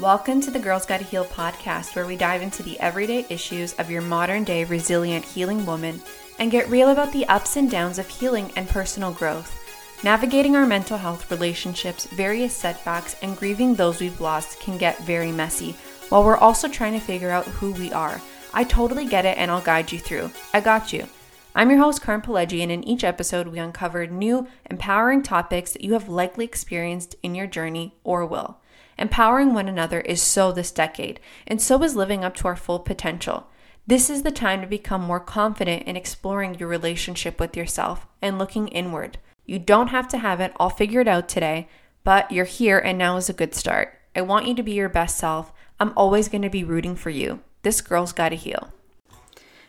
Welcome to the Girls Gotta Heal podcast, where we dive into the everyday issues of your modern-day resilient healing woman and get real about the ups and downs of healing and personal growth, navigating our mental health, relationships, various setbacks, and grieving those we've lost can get very messy, while we're also trying to figure out who we are. I totally get it, and I'll guide you through. I got you. I'm your host, Karen Peleggi, and in each episode, we uncover new, empowering topics that you have likely experienced in your journey or will. Empowering one another is so this decade, and so is living up to our full potential. This is the time to become more confident in exploring your relationship with yourself and looking inward. You don't have to have it all figured out today, but you're here and now is a good start. I want you to be your best self. I'm always going to be rooting for you. This girl's got to heal.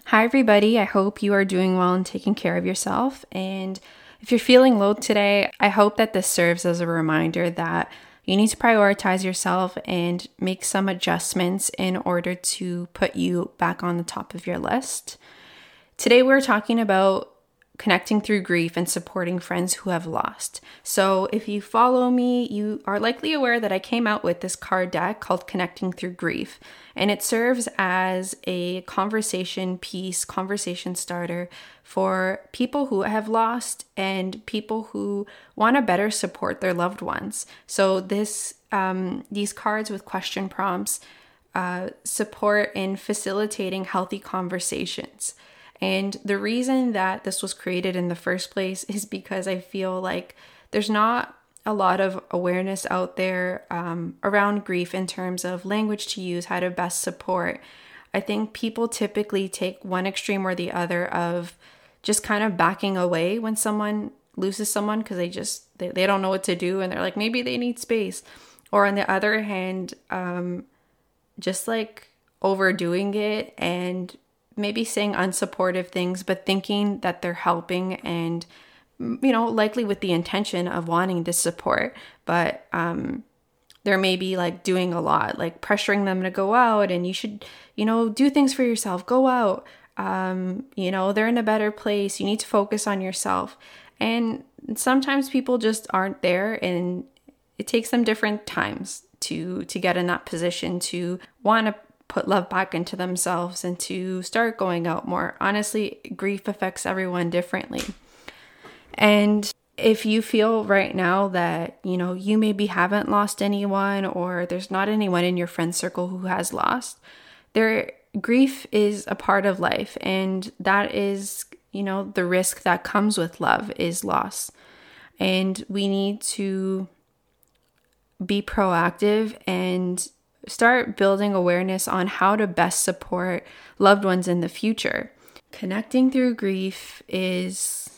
Hi, everybody. I hope you are doing well and taking care of yourself. And if you're feeling low today, I hope that this serves as a reminder that you need to prioritize yourself and make some adjustments in order to put you back on the top of your list. Today, we're talking about connecting through grief and supporting friends who have lost. So if you follow me, you are likely aware that I came out with this card deck called Connecting Through Grief, and it serves as a conversation piece, conversation starter for people who have lost and people who want to better support their loved ones. So this, these cards with question prompts support in facilitating healthy conversations. And the reason that this was created in the first place is because I feel like there's not a lot of awareness out there around grief in terms of language to use, how to best support. I think people typically take one extreme or the other of just kind of backing away when someone loses someone because they don't know what to do and they're like, maybe they need space. Or on the other hand, just like overdoing it and maybe saying unsupportive things, but thinking that they're helping and, you know, likely with the intention of wanting to support, but they're maybe like doing a lot, like pressuring them to go out and you should, you know, do things for yourself, go out, you know, they're in a better place, you need to focus on yourself. And sometimes people just aren't there and it takes them different times to get in that position to want to put love back into themselves and to start going out more. Honestly, grief affects everyone differently. And if you feel right now that, you know, you maybe haven't lost anyone or there's not anyone in your friend circle who has lost, their grief is a part of life. And that is, you know, the risk that comes with love is loss. And we need to be proactive and start building awareness on how to best support loved ones in the future. Connecting through grief is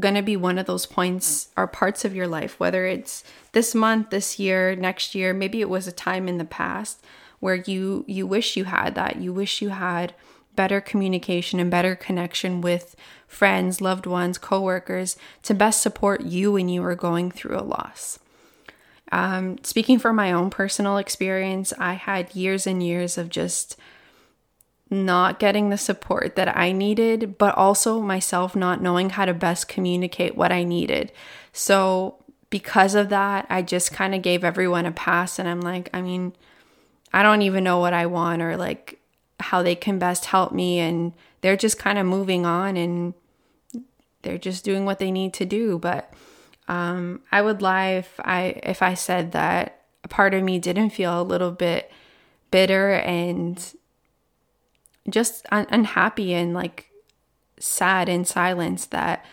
going to be one of those points or parts of your life, whether it's this month, this year, next year, maybe it was a time in the past where you wish you had that. You wish you had better communication and better connection with friends, loved ones, coworkers to best support you when you were going through a loss. Speaking from my own personal experience, I had years and years of just not getting the support that I needed, but also myself not knowing how to best communicate what I needed. So because of that, I just kind of gave everyone a pass and I'm like, I mean, I don't even know what I want or like how they can best help me. And they're just kind of moving on and they're just doing what they need to do. But I would lie if I said that a part of me didn't feel a little bit bitter and just unhappy and like sad in silence that,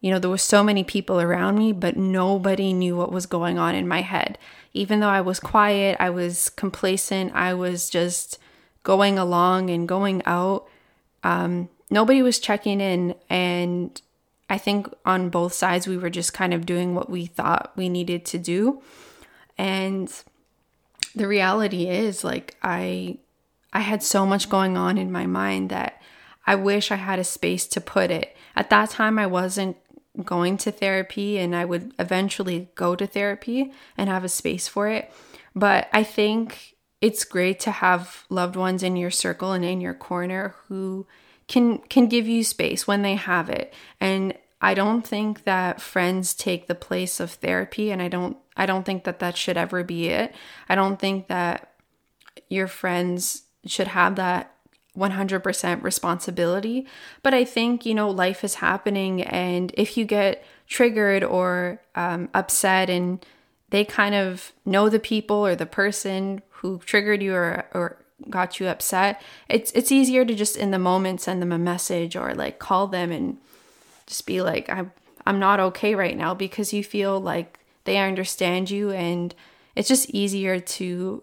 you know, there were so many people around me, but nobody knew what was going on in my head. Even though I was quiet, I was complacent, I was just going along and going out. Nobody was checking in, and I think on both sides, we were just kind of doing what we thought we needed to do. And the reality is, like, I had so much going on in my mind that I wish I had a space to put it. At that time, I wasn't going to therapy, and I would eventually go to therapy and have a space for it. But I think it's great to have loved ones in your circle and in your corner who can give you space when they have it. And I don't think that friends take the place of therapy, and I don't think that should ever be it. I don't think that your friends should have that 100% responsibility. But I think, you know, life is happening, and if you get triggered or upset and they kind of know the people or the person who triggered you or got you upset, it's easier to just in the moment send them a message or like call them and just be like, I'm not okay right now, because you feel like they understand you, and it's just easier to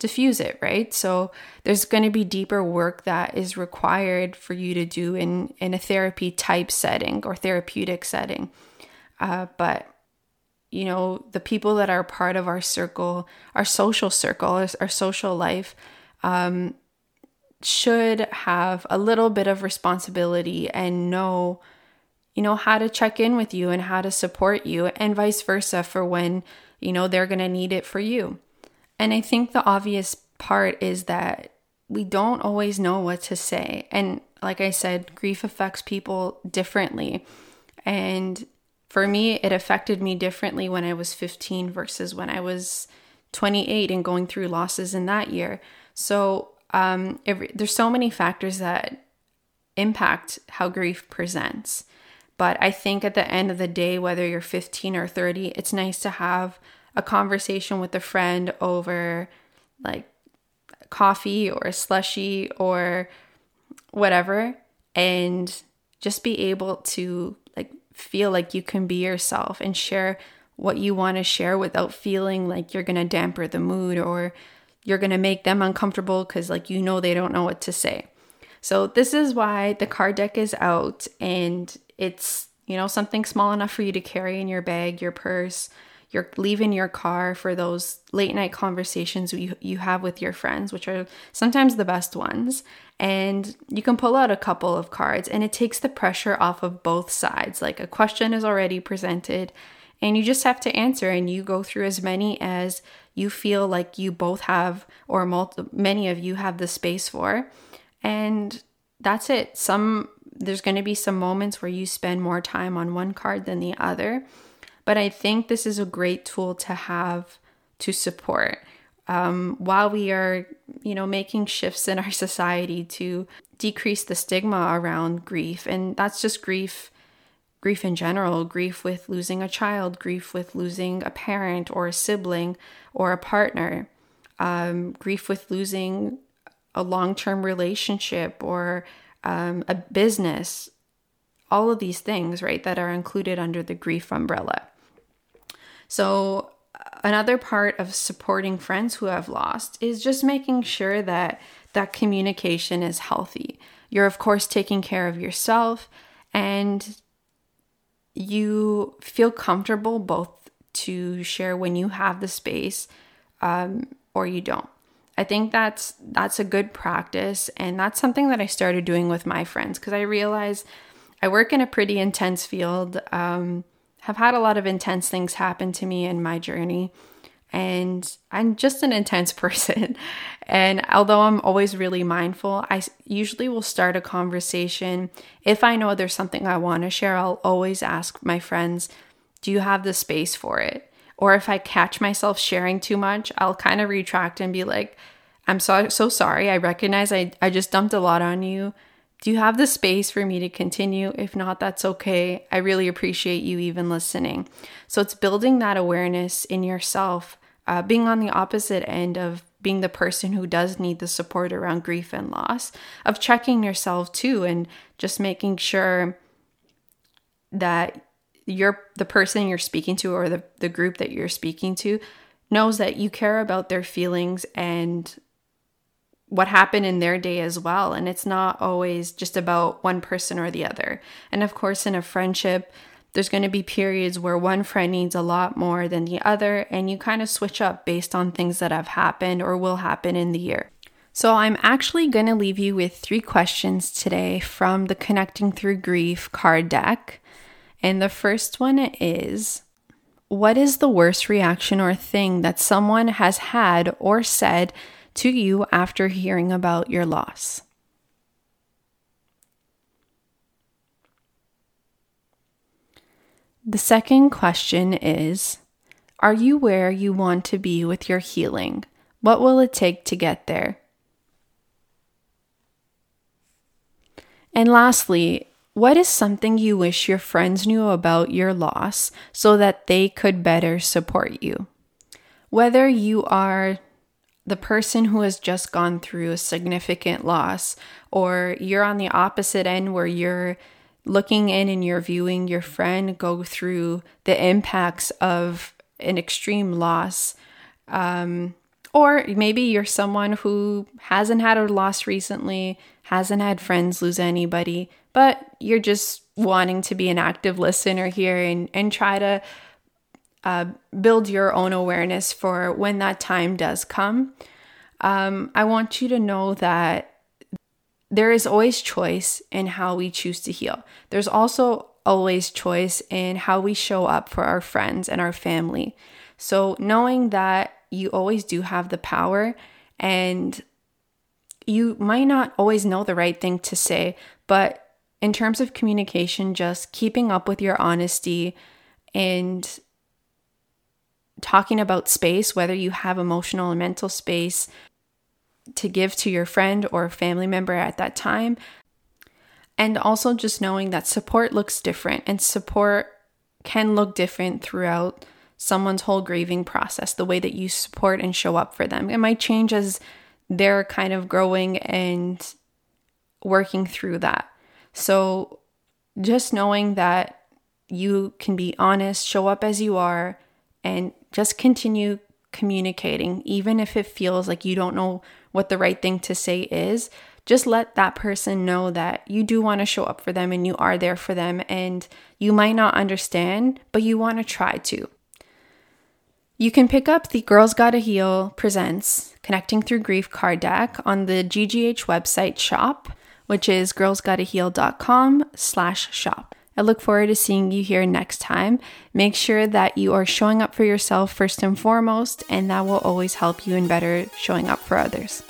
diffuse it, right? So there's going to be deeper work that is required for you to do in a therapy type setting or therapeutic setting. But you know, the people that are part of our circle, our social circle, our social life, should have a little bit of responsibility and know, you know, how to check in with you and how to support you, and vice versa for when, you know, they're going to need it for you. And I think the obvious part is that we don't always know what to say. And like I said, grief affects people differently. And for me, it affected me differently when I was 15 versus when I was 28 and going through losses in that year. So there's so many factors that impact how grief presents. But I think at the end of the day, whether you're 15 or 30, it's nice to have a conversation with a friend over like coffee or a slushie or whatever, and just be able to feel like you can be yourself and share what you want to share without feeling like you're going to damper the mood or you're going to make them uncomfortable because, like, you know, they don't know what to say. So this is why the card deck is out, and it's, you know, something small enough for you to carry in your bag, your purse, your leave in your car for those late night conversations you have with your friends, which are sometimes the best ones. And you can pull out a couple of cards, and it takes the pressure off of both sides. Like, a question is already presented and you just have to answer, and you go through as many as you feel like you both have, or many of you have the space for. And that's it. There's going to be some moments where you spend more time on one card than the other. But I think this is a great tool to have to support while we are, you know, making shifts in our society to decrease the stigma around grief. And that's just grief in general, grief with losing a child, grief with losing a parent or a sibling or a partner, grief with losing a long-term relationship or a business, all of these things, right, that are included under the grief umbrella. So another part of supporting friends who have lost is just making sure that that communication is healthy. You're, of course, taking care of yourself, and you feel comfortable both to share when you have the space or you don't. I think that's a good practice, and that's something that I started doing with my friends, because I realized I work in a pretty intense field. Have had a lot of intense things happen to me in my journey, and I'm just an intense person. And although I'm always really mindful, I usually will start a conversation. If I know there's something I want to share, I'll always ask my friends, do you have the space for it? Or if I catch myself sharing too much, I'll kind of retract and be like, I'm so sorry. I recognize I just dumped a lot on you. Do you have the space for me to continue? If not, that's okay. I really appreciate you even listening. So it's building that awareness in yourself, being on the opposite end of being the person who does need the support around grief and loss, of checking yourself too, and just making sure that you're the person you're speaking to, or the group that you're speaking to, knows that you care about their feelings and what happened in their day as well. And it's not always just about one person or the other. And of course, in a friendship, there's going to be periods where one friend needs a lot more than the other, and you kind of switch up based on things that have happened or will happen in the year. So I'm actually going to leave you with 3 questions today from the Connecting Through Grief card deck. And the first one is, what is the worst reaction or thing that someone has had or said to you after hearing about your loss? The second question is, are you where you want to be with your healing? What will it take to get there? And lastly, what is something you wish your friends knew about your loss so that they could better support you? Whether you are the person who has just gone through a significant loss, or you're on the opposite end where you're looking in and you're viewing your friend go through the impacts of an extreme loss, or maybe you're someone who hasn't had a loss recently, hasn't had friends lose anybody, but you're just wanting to be an active listener here and try to build your own awareness for when that time does come. I want you to know that there is always choice in how we choose to heal. There's also always choice in how we show up for our friends and our family. So knowing that you always do have the power, and you might not always know the right thing to say, but in terms of communication, just keeping up with your honesty and talking about space, whether you have emotional and mental space to give to your friend or family member at that time. And also just knowing that support looks different, and support can look different throughout someone's whole grieving process. The way that you support and show up for them, it might change as they're kind of growing and working through that. So just knowing that you can be honest, show up as you are, and just continue communicating, even if it feels like you don't know what the right thing to say is. Just let that person know that you do want to show up for them and you are there for them, and you might not understand, but you want to try to. You can pick up the Girls Gotta Heal Presents Connecting Through Grief card deck on the GGH website shop, which is girlsgottaheal.com/shop. I look forward to seeing you here next time. Make sure that you are showing up for yourself first and foremost, and that will always help you in better showing up for others.